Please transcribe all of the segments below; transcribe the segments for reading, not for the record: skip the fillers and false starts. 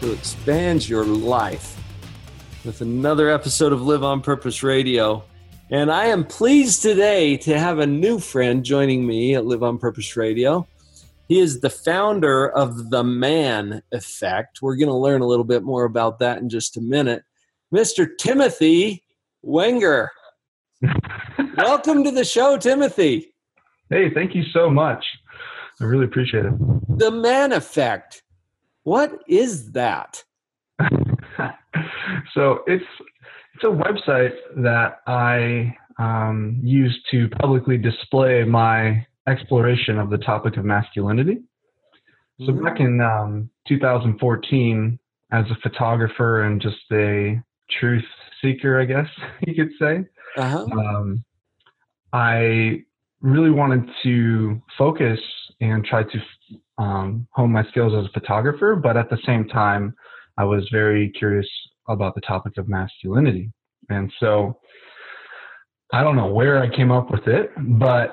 who expands your life, with another episode of Live on Purpose Radio. And I am pleased today to have a new friend joining me at Live on Purpose Radio. He is the founder of The Man Effect. We're going to learn a little bit more about that in just a minute. Mr. Timothy Wenger. Welcome to the show, Timothy. Hey, thank you so much. I really appreciate it. The Man Effect. What is that? So it's a website that I use to publicly display my exploration of the topic of masculinity. So back in 2014, as a photographer and just a truth seeker, I guess you could say, I really wanted to focus and try to hone my skills as a photographer, but at the same time, I was very curious about the topic of masculinity. And so I don't know where I came up with it, but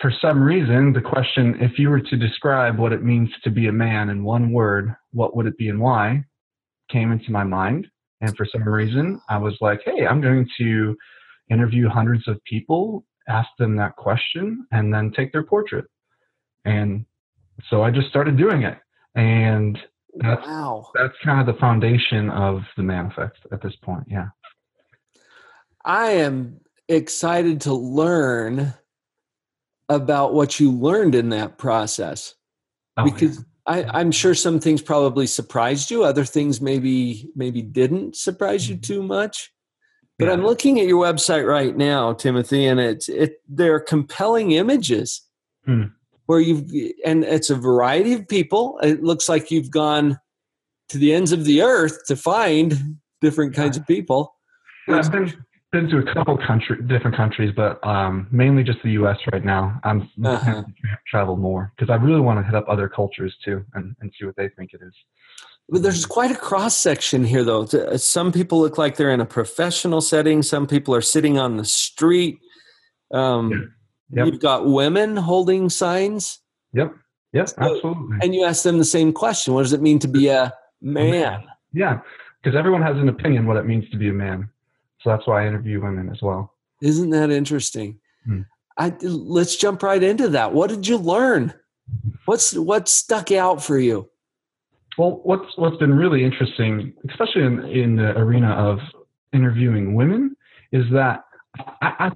for some reason, the question, if you were to describe what it means to be a man in one word, what would it be and why, came into my mind. And for some reason, I was like, hey, I'm going to interview hundreds of people, ask them that question, and then take their portrait. And so I just started doing it. And that's kind of the foundation of The Man Effect at this point. Yeah. I am excited to learn about what you learned in that process. I'm sure some things probably surprised you. Other things maybe didn't surprise you too much. But yeah. I'm looking at your website right now, Timothy, and they're compelling images. Where it's a variety of people. It looks like you've gone to the ends of the earth to find different kinds of people. Yeah, I've been to a couple different countries, but mainly just the U.S. right now. I'm going to travel more because I really want to hit up other cultures too and see what they think it is. But there's quite a cross section here, though. Some people look like they're in a professional setting. Some people are sitting on the street. Yep. You've got women holding signs. Yep, absolutely. And you ask them the same question. What does it mean to be a man? Yeah, because everyone has an opinion what it means to be a man. So that's why I interview women as well. Isn't that interesting? Let's jump right into that. What did you learn? What stuck out for you? Well, what's been really interesting, especially in the arena of interviewing women, is that I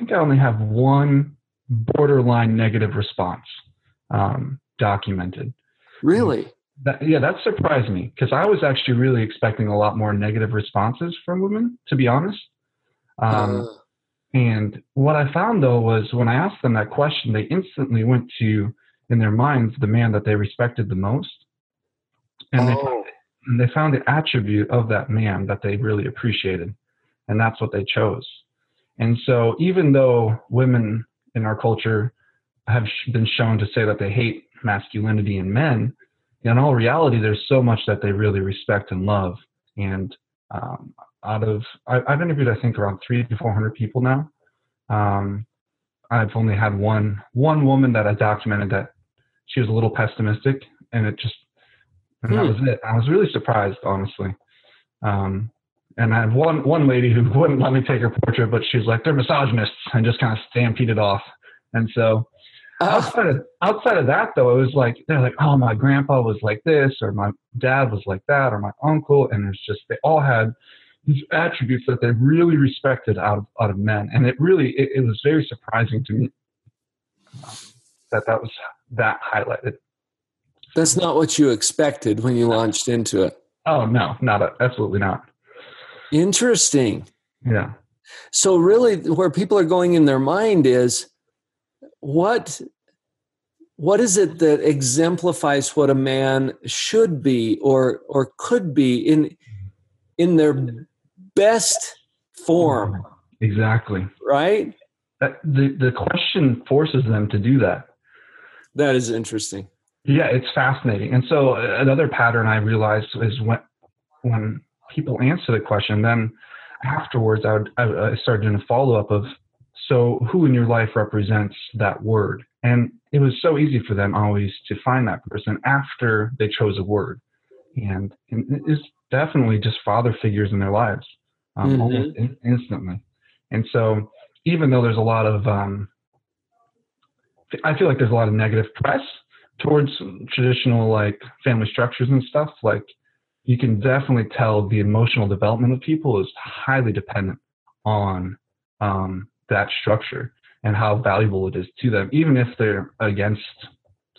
think I only have one borderline negative response documented. Really? That surprised me because I was actually really expecting a lot more negative responses from women, to be honest. And what I found, though, was when I asked them that question, they instantly went to, in their minds, the man that they respected the most. And they found the attribute of that man that they really appreciated. And that's what they chose. And so even though women in our culture have been shown to say that they hate masculinity in men, in all reality, there's so much that they really respect and love. And I've interviewed, I think, around 300 to 400 people now. I've only had one woman that I documented that she was a little pessimistic, and that was it. I was really surprised, honestly. And I have one lady who wouldn't let me take her portrait, but she's like, they're misogynists, and just kind of stampeded off. And so outside of that, though, it was like, they're like, oh, my grandpa was like this, or my dad was like that, or my uncle. And it's just, they all had these attributes that they really respected out of men. And it really, it was very surprising to me that was that highlighted. That's not what you expected when you launched into it. Oh, no, absolutely not. Interesting. Yeah. So really where people are going in their mind is what is it that exemplifies what a man should be or could be in in their best form. Exactly. Right? The question forces them to do that. That is interesting. Yeah, it's fascinating. And so another pattern I realized is when people answer the question, then afterwards I started doing a follow-up of, so who in your life represents that word? And it was so easy for them always to find that person after they chose a word. And it's definitely just father figures in their lives almost instantly. And so even though there's a lot of, I feel like there's a lot of negative press towards traditional like family structures and stuff, like you can definitely tell the emotional development of people is highly dependent on that structure and how valuable it is to them, even if they're against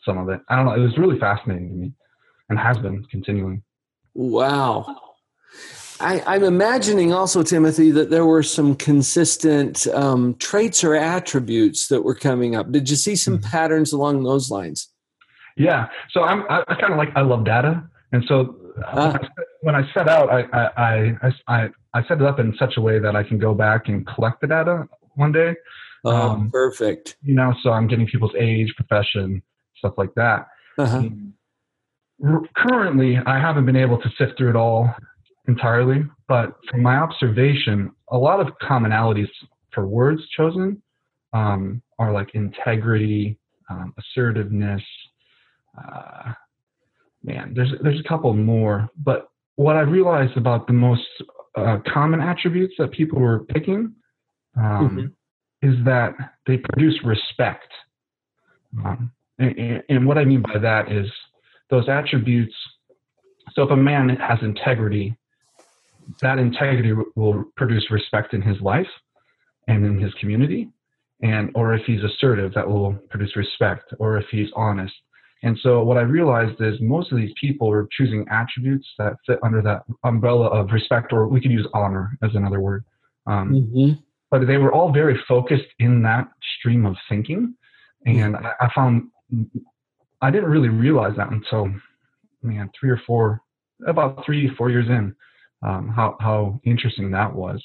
some of it. I don't know. It was really fascinating to me and has been continuing. Wow. I'm imagining also, Timothy, that there were some consistent traits or attributes that were coming up. Did you see some patterns along those lines? Yeah. So I kind of like, I love data. And so when I set out, I set it up in such a way that I can go back and collect the data one day. Perfect. You know, so I'm getting people's age, profession, stuff like that. Uh-huh. Currently, I haven't been able to sift through it all entirely, but from my observation, a lot of commonalities for words chosen are like integrity, assertiveness. There's a couple more, but what I realized about the most common attributes that people were picking is that they produce respect. And what I mean by that is those attributes. So if a man has integrity, that integrity will produce respect in his life and in his community. And, or if he's assertive, that will produce respect, or if he's honest. And so what I realized is most of these people are choosing attributes that fit under that umbrella of respect, or we could use honor as another word. But they were all very focused in that stream of thinking. And I found, I didn't really realize that until, 3 or 4 years in, how interesting that was.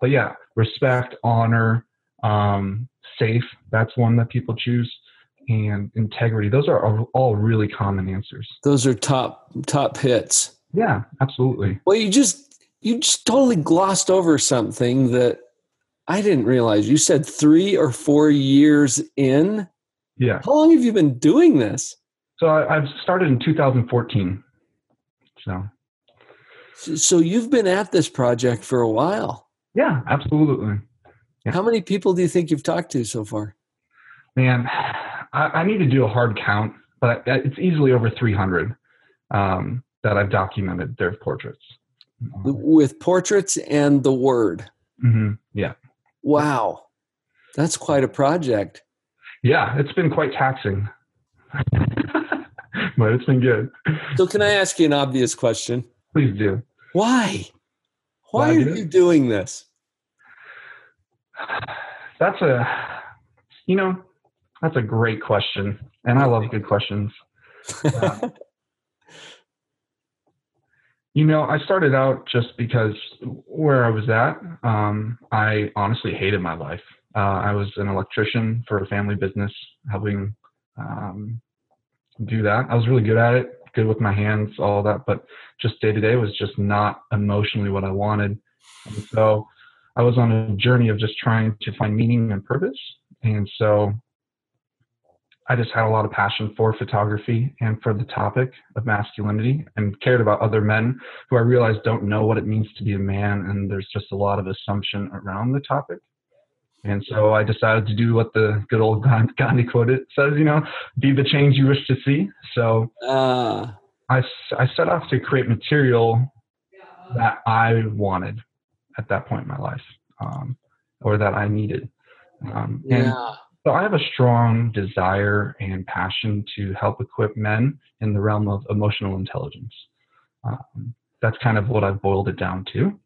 But yeah, respect, honor, safe, that's one that people choose. And integrity. Those are all really common answers. Those are top hits. Yeah, absolutely. Well, you just totally glossed over something that I didn't realize. You said 3 or 4 years in. Yeah. How long have you been doing this? So I've started in 2014. So you've been at this project for a while. Yeah, absolutely. Yeah. How many people do you think you've talked to so far? Man, I need to do a hard count, but it's easily over 300 that I've documented their portraits. With portraits and the word. Mm-hmm. Yeah. Wow. That's quite a project. Yeah, it's been quite taxing, but it's been good. So can I ask you an obvious question? Please do. Why are you doing this? That's a great question, and I love good questions. I started out just because where I was at, I honestly hated my life. I was an electrician for a family business, helping do that. I was really good at it, good with my hands, all that, but just day-to-day was just not emotionally what I wanted. And so I was on a journey of just trying to find meaning and purpose, and so I just had a lot of passion for photography and for the topic of masculinity, and cared about other men who I realized don't know what it means to be a man. And there's just a lot of assumption around the topic. And so I decided to do what the good old Gandhi quote says, be the change you wish to see. So I set off to create material that I wanted at that point in my life, or that I needed. So I have a strong desire and passion to help equip men in the realm of emotional intelligence. That's kind of what I've boiled it down to.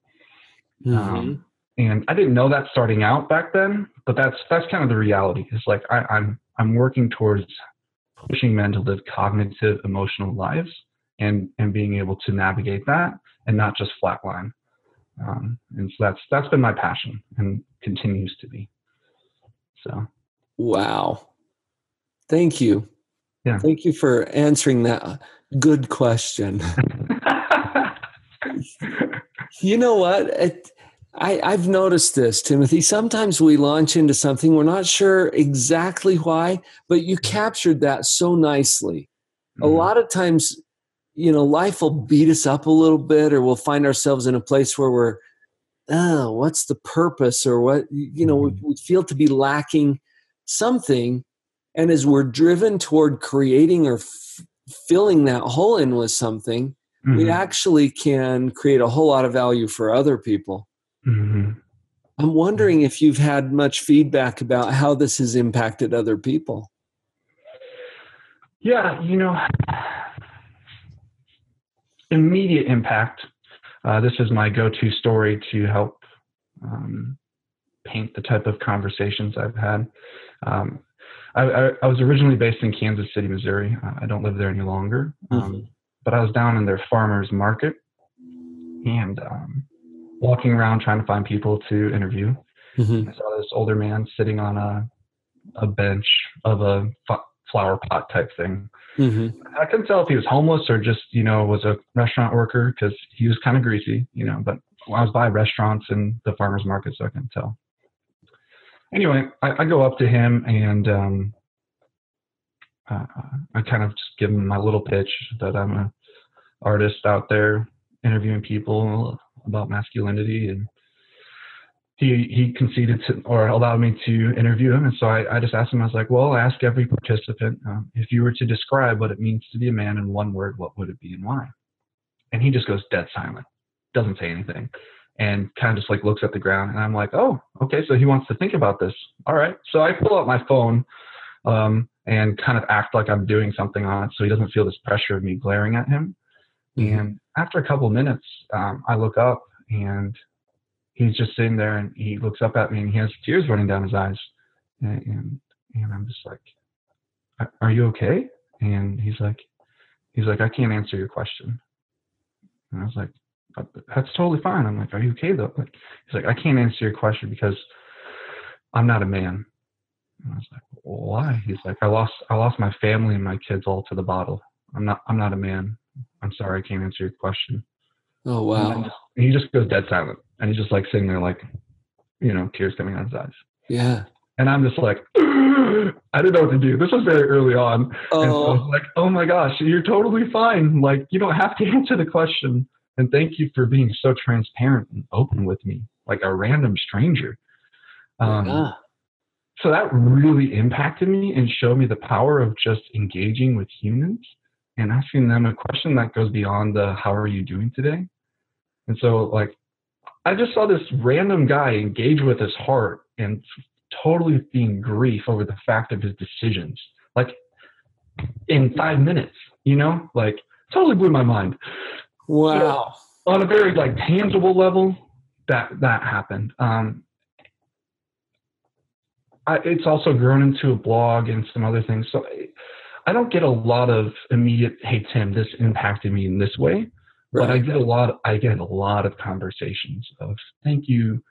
And I didn't know that starting out back then, but that's kind of the reality. It's like I'm working towards pushing men to live cognitive, emotional lives and being able to navigate that and not just flatline. And so that's been my passion and continues to be. So. Wow. Thank you. Yeah. Thank you for answering that good question. You know what? I've noticed this, Timothy. Sometimes we launch into something. We're not sure exactly why, but you captured that so nicely. Mm-hmm. A lot of times, you know, life will beat us up a little bit, or we'll find ourselves in a place where we're, oh, what's the purpose? Or what, you know, mm-hmm. we feel to be lacking something. And as we're driven toward creating or filling that hole in with something, mm-hmm. we actually can create a whole lot of value for other people. Mm-hmm. I'm wondering if you've had much feedback about how this has impacted other people. Yeah, you know, immediate impact. This is my go-to story to help paint the type of conversations I've had. I was originally based in Kansas City, Missouri. I don't live there any longer, mm-hmm. but I was down in their farmers market and walking around trying to find people to interview. Mm-hmm. I saw this older man sitting on a bench of a flower pot type thing. Mm-hmm. I couldn't tell if he was homeless or just, you know, was a restaurant worker because he was kind of greasy, you know, but I was by restaurants and the farmers market, so I couldn't tell. Anyway, I go up to him and I kind of just give him my little pitch that I'm an artist out there interviewing people about masculinity, and he conceded to, or allowed me to interview him. And so I just asked him, I was like, well, I ask every participant, if you were to describe what it means to be a man in one word, what would it be and why? And he just goes dead silent, doesn't say anything. And kind of just like looks at the ground, and I'm like, oh, okay. So he wants to think about this. All right. So I pull out my phone and kind of act like I'm doing something on it, so he doesn't feel this pressure of me glaring at him. Mm-hmm. And after a couple of minutes, I look up and he's just sitting there, and he looks up at me and he has tears running down his eyes. And I'm just like, are you okay? And he's like, I can't answer your question. And I was like, that's totally fine. I'm like, are you okay though? Like, he's like, I can't answer your question because I'm not a man. And I was like, well, why? He's like, I lost my family and my kids all to the bottle. I'm not a man. I'm sorry, I can't answer your question. Oh wow. And he just goes dead silent, and he's just like sitting there, like, you know, tears coming out of his eyes. Yeah. And I'm just like, I didn't know what to do. This was very early on. Oh. And so I was like, oh my gosh, you're totally fine. Like, you don't have to answer the question. And thank you for being so transparent and open with me, like a random stranger. So that really impacted me and showed me the power of just engaging with humans and asking them a question that goes beyond the, how are you doing today? And so, like, I just saw this random guy engage with his heart and totally being grief over the fact of his decisions, like in 5 minutes, you know, like totally blew my mind. Wow. So on a very like tangible level, that happened. It's also grown into a blog and some other things. So I don't get a lot of immediate, hey Tim, this impacted me in this way, right. But I get a lot of conversations of thank you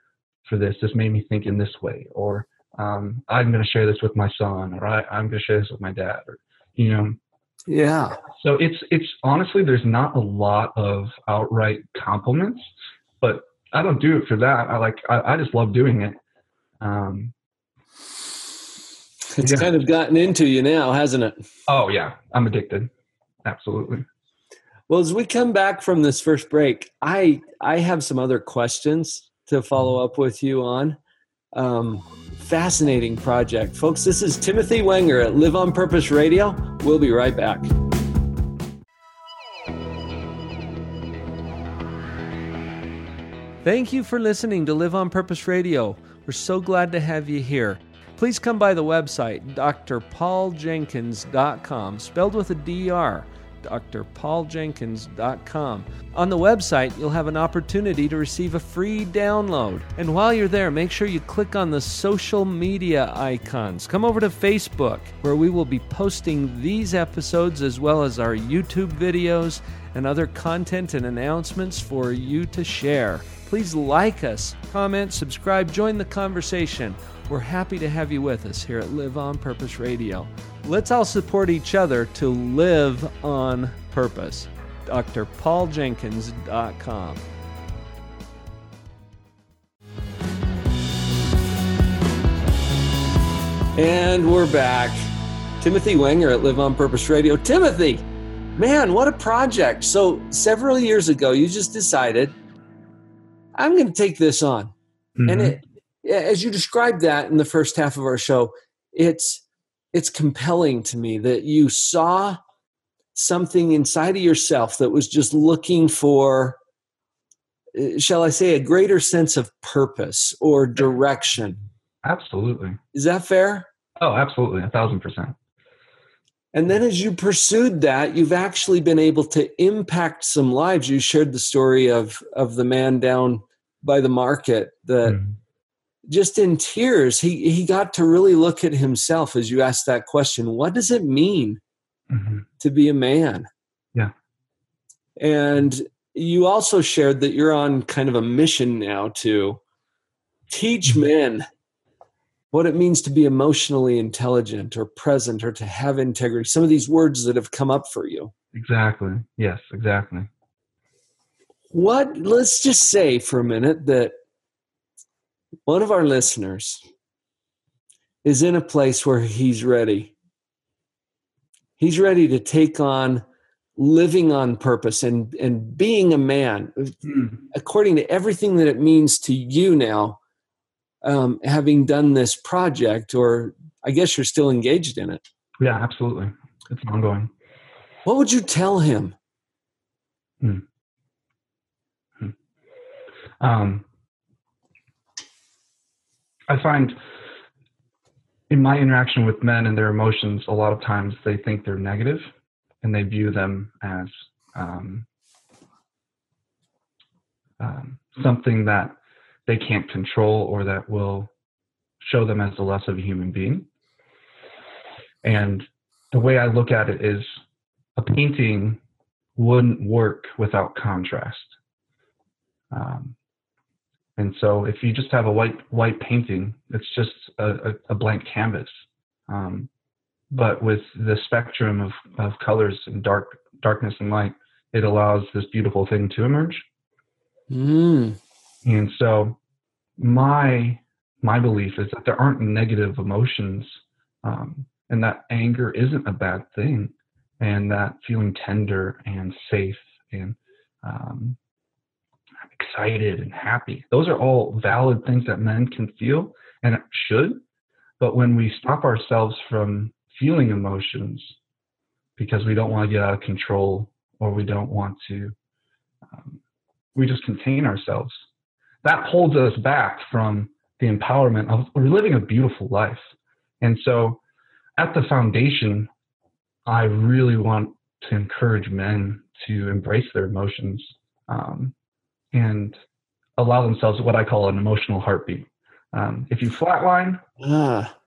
for this. This made me think in this way, or I'm going to share this with my son, or I'm going to share this with my dad, or, you know. Yeah. So it's honestly, there's not a lot of outright compliments, but I don't do it for that. I just love doing it. It's kind of gotten into you now, hasn't it? Oh yeah. I'm addicted. Absolutely. Well, as we come back from this first break, I have some other questions to follow up with you on. Fascinating project. Folks, this is Timothy Wenger at Live on Purpose Radio. We'll be right back. Thank you for listening to Live on Purpose Radio. We're so glad to have you here. Please come by the website, drpauljenkins.com, spelled with a DR, drpauljenkins.com. On the website, you'll have an opportunity to receive a free download. And while you're there, make sure you click on the social media icons. Come over to Facebook, where we will be posting these episodes as well as our YouTube videos and other content and announcements for you to share. Please like us, comment, subscribe, join the conversation. We're happy to have you with us here at Live on Purpose Radio. Let's all support each other to live on purpose. DrPaulJenkins.com. And we're back. Timothy Wenger at Live on Purpose Radio. Timothy, man, what a project. So several years ago, you just decided, I'm going to take this on. Mm-hmm. And it, as you described that in the first half of our show, it's compelling to me that you saw something inside of yourself that was just looking for, shall I say, a greater sense of purpose or direction. Absolutely. Is that fair? Oh, absolutely. 1,000%. And then as you pursued that, you've actually been able to impact some lives. You shared the story of the man down by the market that just in tears, he got to really look at himself as you asked that question. What does it mean to be a man? Yeah. And you also shared that you're on kind of a mission now to teach men what it means to be emotionally intelligent or present or to have integrity. Some of these words that have come up for you. Exactly. Yes, exactly. Let's just say for a minute that one of our listeners is in a place where he's ready. He's ready to take on living on purpose and being a man, according to everything that it means to you now. Having done this project, or I guess you're still engaged in it. Yeah, absolutely. It's ongoing. What would you tell him? I find in my interaction with men and their emotions, a lot of times they think they're negative and they view them as something that they can't control or that will show them as the less of a human being. And the way I look at it is a painting wouldn't work without contrast. And so if you just have a white painting, it's just a blank canvas. But with the spectrum of colors and darkness and light, it allows this beautiful thing to emerge. And so my belief is that there aren't negative emotions, and that anger isn't a bad thing, and that feeling tender and safe and excited and happy, those are all valid things that men can feel and should. But when we stop ourselves from feeling emotions because we don't want to get out of control, or we don't want to, we just contain ourselves. That holds us back from the empowerment of living a beautiful life. And so at the foundation, I really want to encourage men to embrace their emotions, and allow themselves what I call an emotional heartbeat. If you flatline,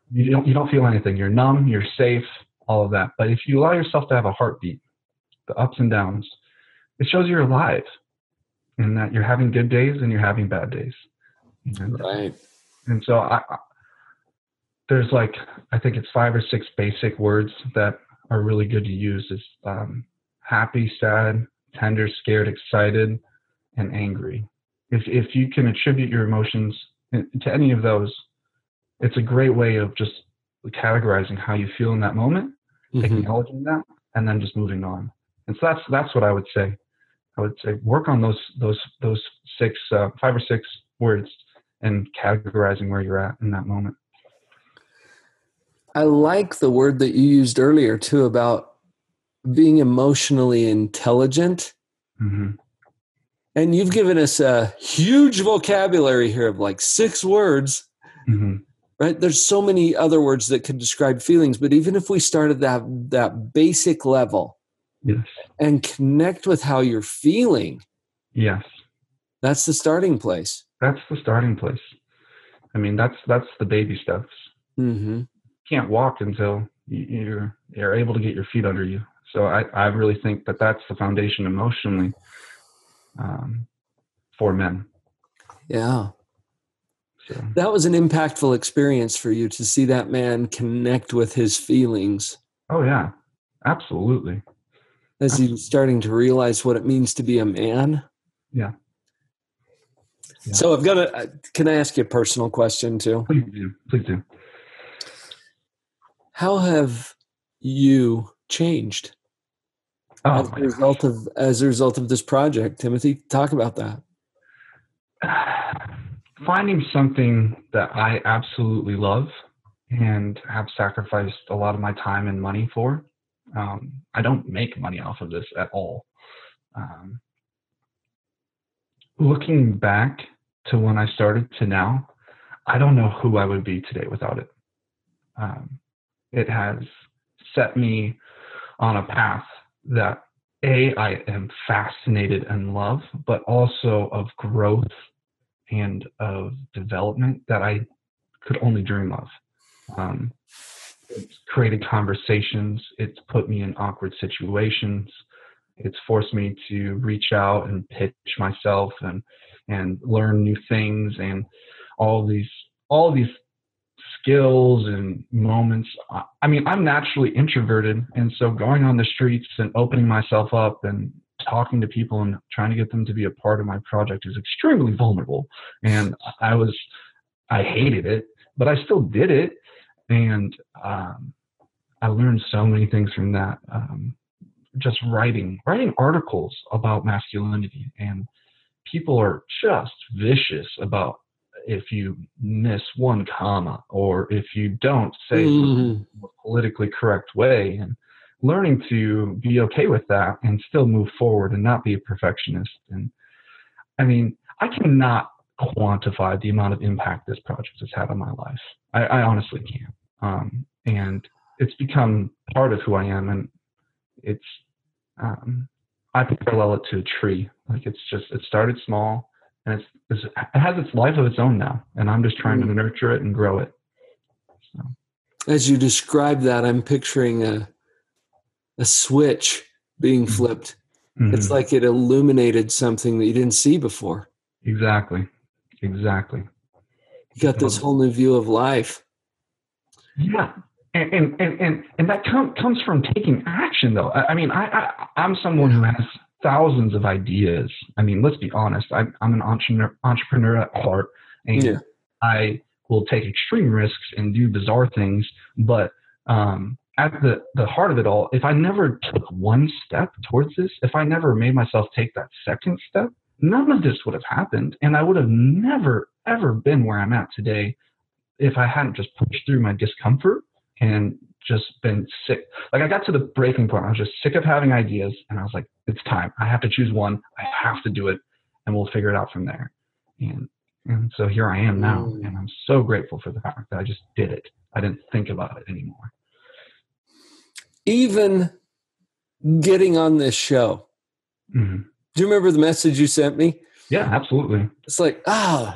you don't feel anything. You're numb, you're safe, all of that. But if you allow yourself to have a heartbeat, the ups and downs, it shows you're alive. And that you're having good days and you're having bad days. Right. And so there's I think it's 5 or 6 basic words that are really good to use is happy, sad, tender, scared, excited, and angry. If you can attribute your emotions to any of those, it's a great way of just categorizing how you feel in that moment, acknowledging that, and then just moving on. And so that's what I would say. Work on those 5 or 6 words and categorizing where you're at in that moment. I like the word that you used earlier too about being emotionally intelligent. And you've given us a huge vocabulary here of 6 words, right? There's so many other words that can describe feelings, but even if we start at that basic level, yes. And connect with how you're feeling. Yes. That's the starting place. I mean, that's the baby steps. You can't walk until you're able to get your feet under you. So I really think that's the foundation emotionally for men. Yeah. So. That was an impactful experience for you to see that man connect with his feelings. Oh, yeah, absolutely. As he was starting to realize what it means to be a man. Yeah. Yeah. So I've got a, can I ask you a personal question too? Please do. Please do. How have you changed as a result of this project? Timothy, talk about that. Finding something that I absolutely love and have sacrificed a lot of my time and money for. I don't make money off of this at all. Looking back to when I started to now, I don't know who I would be today without it. It has set me on a path that I am fascinated and love, but also of growth and of development that I could only dream of. It's created conversations. It's put me in awkward situations. It's forced me to reach out and pitch myself and learn new things, and all these skills and moments. I mean, I'm naturally introverted, and so going on the streets and opening myself up and talking to people and trying to get them to be a part of my project is extremely vulnerable. And I hated it, but I still did it. And I learned so many things from that. Just writing articles about masculinity, and people are just vicious about if you miss one comma or if you don't say in a politically correct way, and learning to be okay with that and still move forward and not be a perfectionist. And I mean, I cannot quantify the amount of impact this project has had on my life. I honestly can't. And it's become part of who I am. And it's, I parallel it to a tree. Like it started small, and it has its life of its own now. And I'm just trying to nurture it and grow it. So. As you describe that, I'm picturing a switch being flipped. Mm-hmm. It's like it illuminated something that you didn't see before. Exactly. You got this whole new view of life. Yeah. And that comes from taking action, though. I mean, I'm someone who has thousands of ideas. I mean, let's be honest. I'm an entrepreneur at heart, and yeah. I will take extreme risks and do bizarre things. But at the heart of it all, if I never took one step towards this, if I never made myself take that second step, none of this would have happened, and I would have never, ever been where I'm at today if I hadn't just pushed through my discomfort and just been sick. Like, I got to the breaking point. I was just sick of having ideas, and I was like, it's time. I have to choose one. I have to do it, and we'll figure it out from there. And so here I am now, and I'm so grateful for the fact that I just did it. I didn't think about it anymore. Even getting on this show. Mm-hmm. Do you remember the message you sent me? Yeah, absolutely. It's like,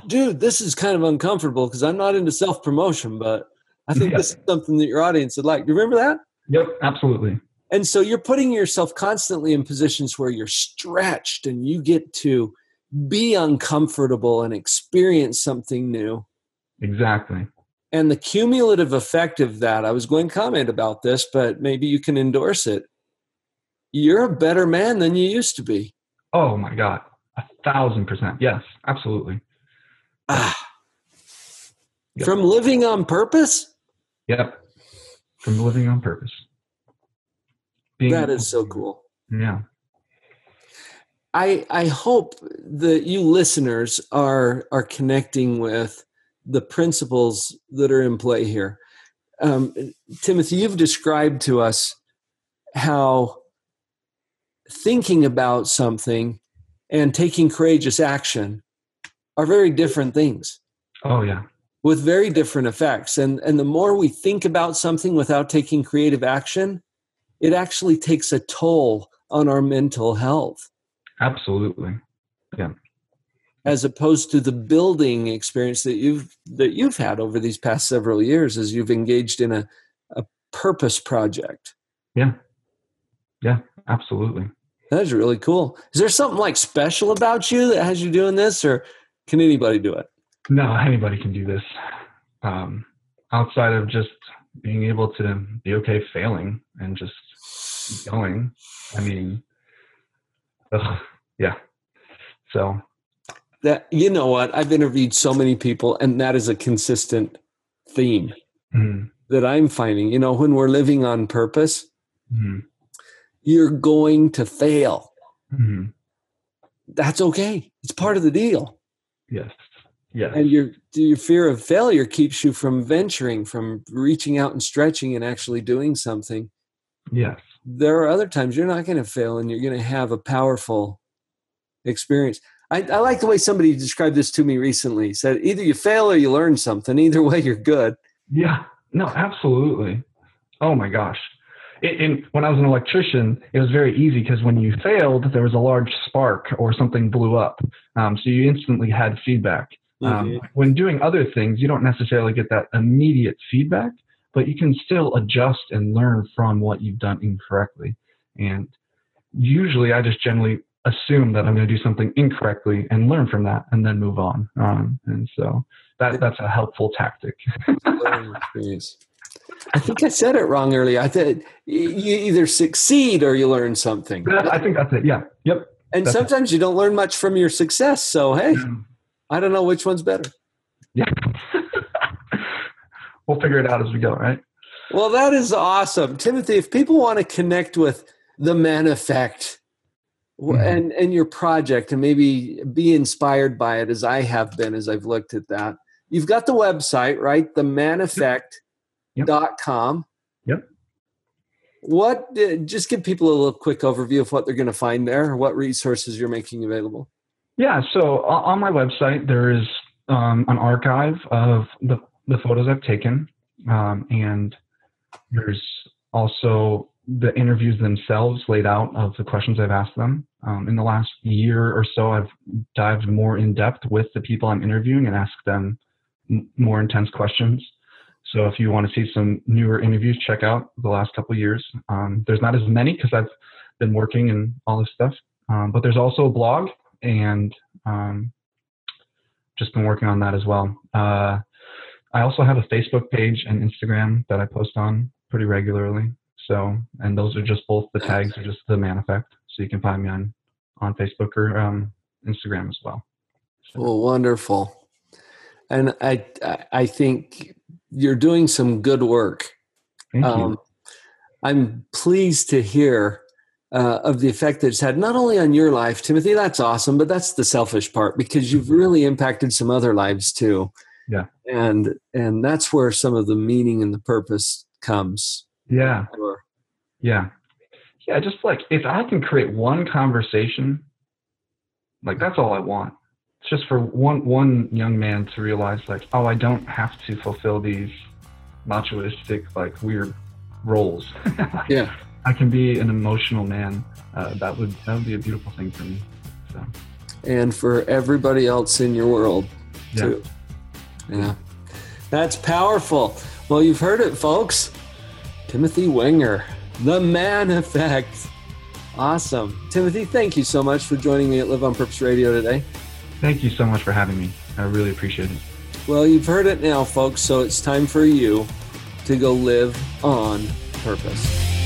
dude, this is kind of uncomfortable because I'm not into self-promotion, but I think this is something that your audience would like. Do you remember that? Yep, absolutely. And so you're putting yourself constantly in positions where you're stretched and you get to be uncomfortable and experience something new. Exactly. And the cumulative effect of that, I was going to comment about this, but maybe you can endorse it. You're a better man than you used to be. Oh my God, 1,000%. Yes, absolutely. Yep. From living on purpose? Yep. From living on purpose. That is so cool. Yeah. I hope that you listeners are connecting with the principles that are in play here. Timothy, you've described to us how thinking about something and taking courageous action are very different things. Oh, yeah. With very different effects. And the more we think about something without taking creative action, it actually takes a toll on our mental health. Absolutely. Yeah. As opposed to the building experience that you've had over these past several years as you've engaged in a purpose project. Yeah. Yeah, absolutely. That is really cool. Is there something like special about you that has you doing this, or Can anybody do it? No, anybody can do this. Outside of just being able to be okay failing and just keep going. I mean, yeah. So that, you know what? I've interviewed so many people, and that is a consistent theme that I'm finding. You know, when we're living on purpose, you're going to fail. That's okay. It's part of the deal. Yes. Yes. And your fear of failure keeps you from venturing, from reaching out and stretching and actually doing something. Yes. There are other times you're not going to fail, and you're going to have a powerful experience. I like the way somebody described this to me recently. He said, either you fail or you learn something. Either way, you're good. Yeah. No, absolutely. Oh, my gosh. And when I was an electrician, it was very easy because when you failed, there was a large spark or something blew up. So you instantly had feedback. When doing other things, you don't necessarily get that immediate feedback, but you can still adjust and learn from what you've done incorrectly. And usually I just generally assume that I'm going to do something incorrectly and learn from that and then move on. And so that's a helpful tactic. I think I said it wrong earlier. I said you either succeed or you learn something. I think that's it. Yeah. Yep. And sometimes you don't learn much from your success. So, hey, I don't know which one's better. Yeah. We'll figure it out as we go, right? Well, that is awesome. Timothy, if people want to connect with The Man Effect and your project and maybe be inspired by it as I have been as I've looked at that, you've got the website, right? TheManEffect.com. Yep. Just give people a little quick overview of what they're going to find there, what resources you're making available. Yeah, so on my website, there is an archive of the photos I've taken, and there's also the interviews themselves laid out of the questions I've asked them. In the last year or so, I've dived more in depth with the people I'm interviewing and asked them more intense questions. So if you want to see some newer interviews, check out the last couple of years. There's not as many because I've been working and all this stuff, but there's also a blog. And just been working on that as well. I also have a Facebook page and Instagram that I post on pretty regularly. So, and those are just both the tags are just The Man Effect. So you can find me on Facebook or Instagram as well. So. Well, wonderful. And I think you're doing some good work. Thank you. I'm pleased to hear of the effect that it's had, not only on your life, Timothy, that's awesome, but that's the selfish part because you've really impacted some other lives too. Yeah. And that's where some of the meaning and the purpose comes. Yeah. Sure. Yeah. Yeah. Just like, if I can create one conversation, like that's all I want. It's just for one young man to realize like, oh, I don't have to fulfill these machoistic, like weird roles. Yeah. I can be an emotional man. That would be a beautiful thing for me. So. And for everybody else in your world, too. Yeah. That's powerful. Well, you've heard it, folks. Timothy Wenger, The Man Effect. Awesome. Timothy, thank you so much for joining me at Live on Purpose Radio today. Thank you so much for having me. I really appreciate it. Well, you've heard it now, folks, so it's time for you to go live on purpose.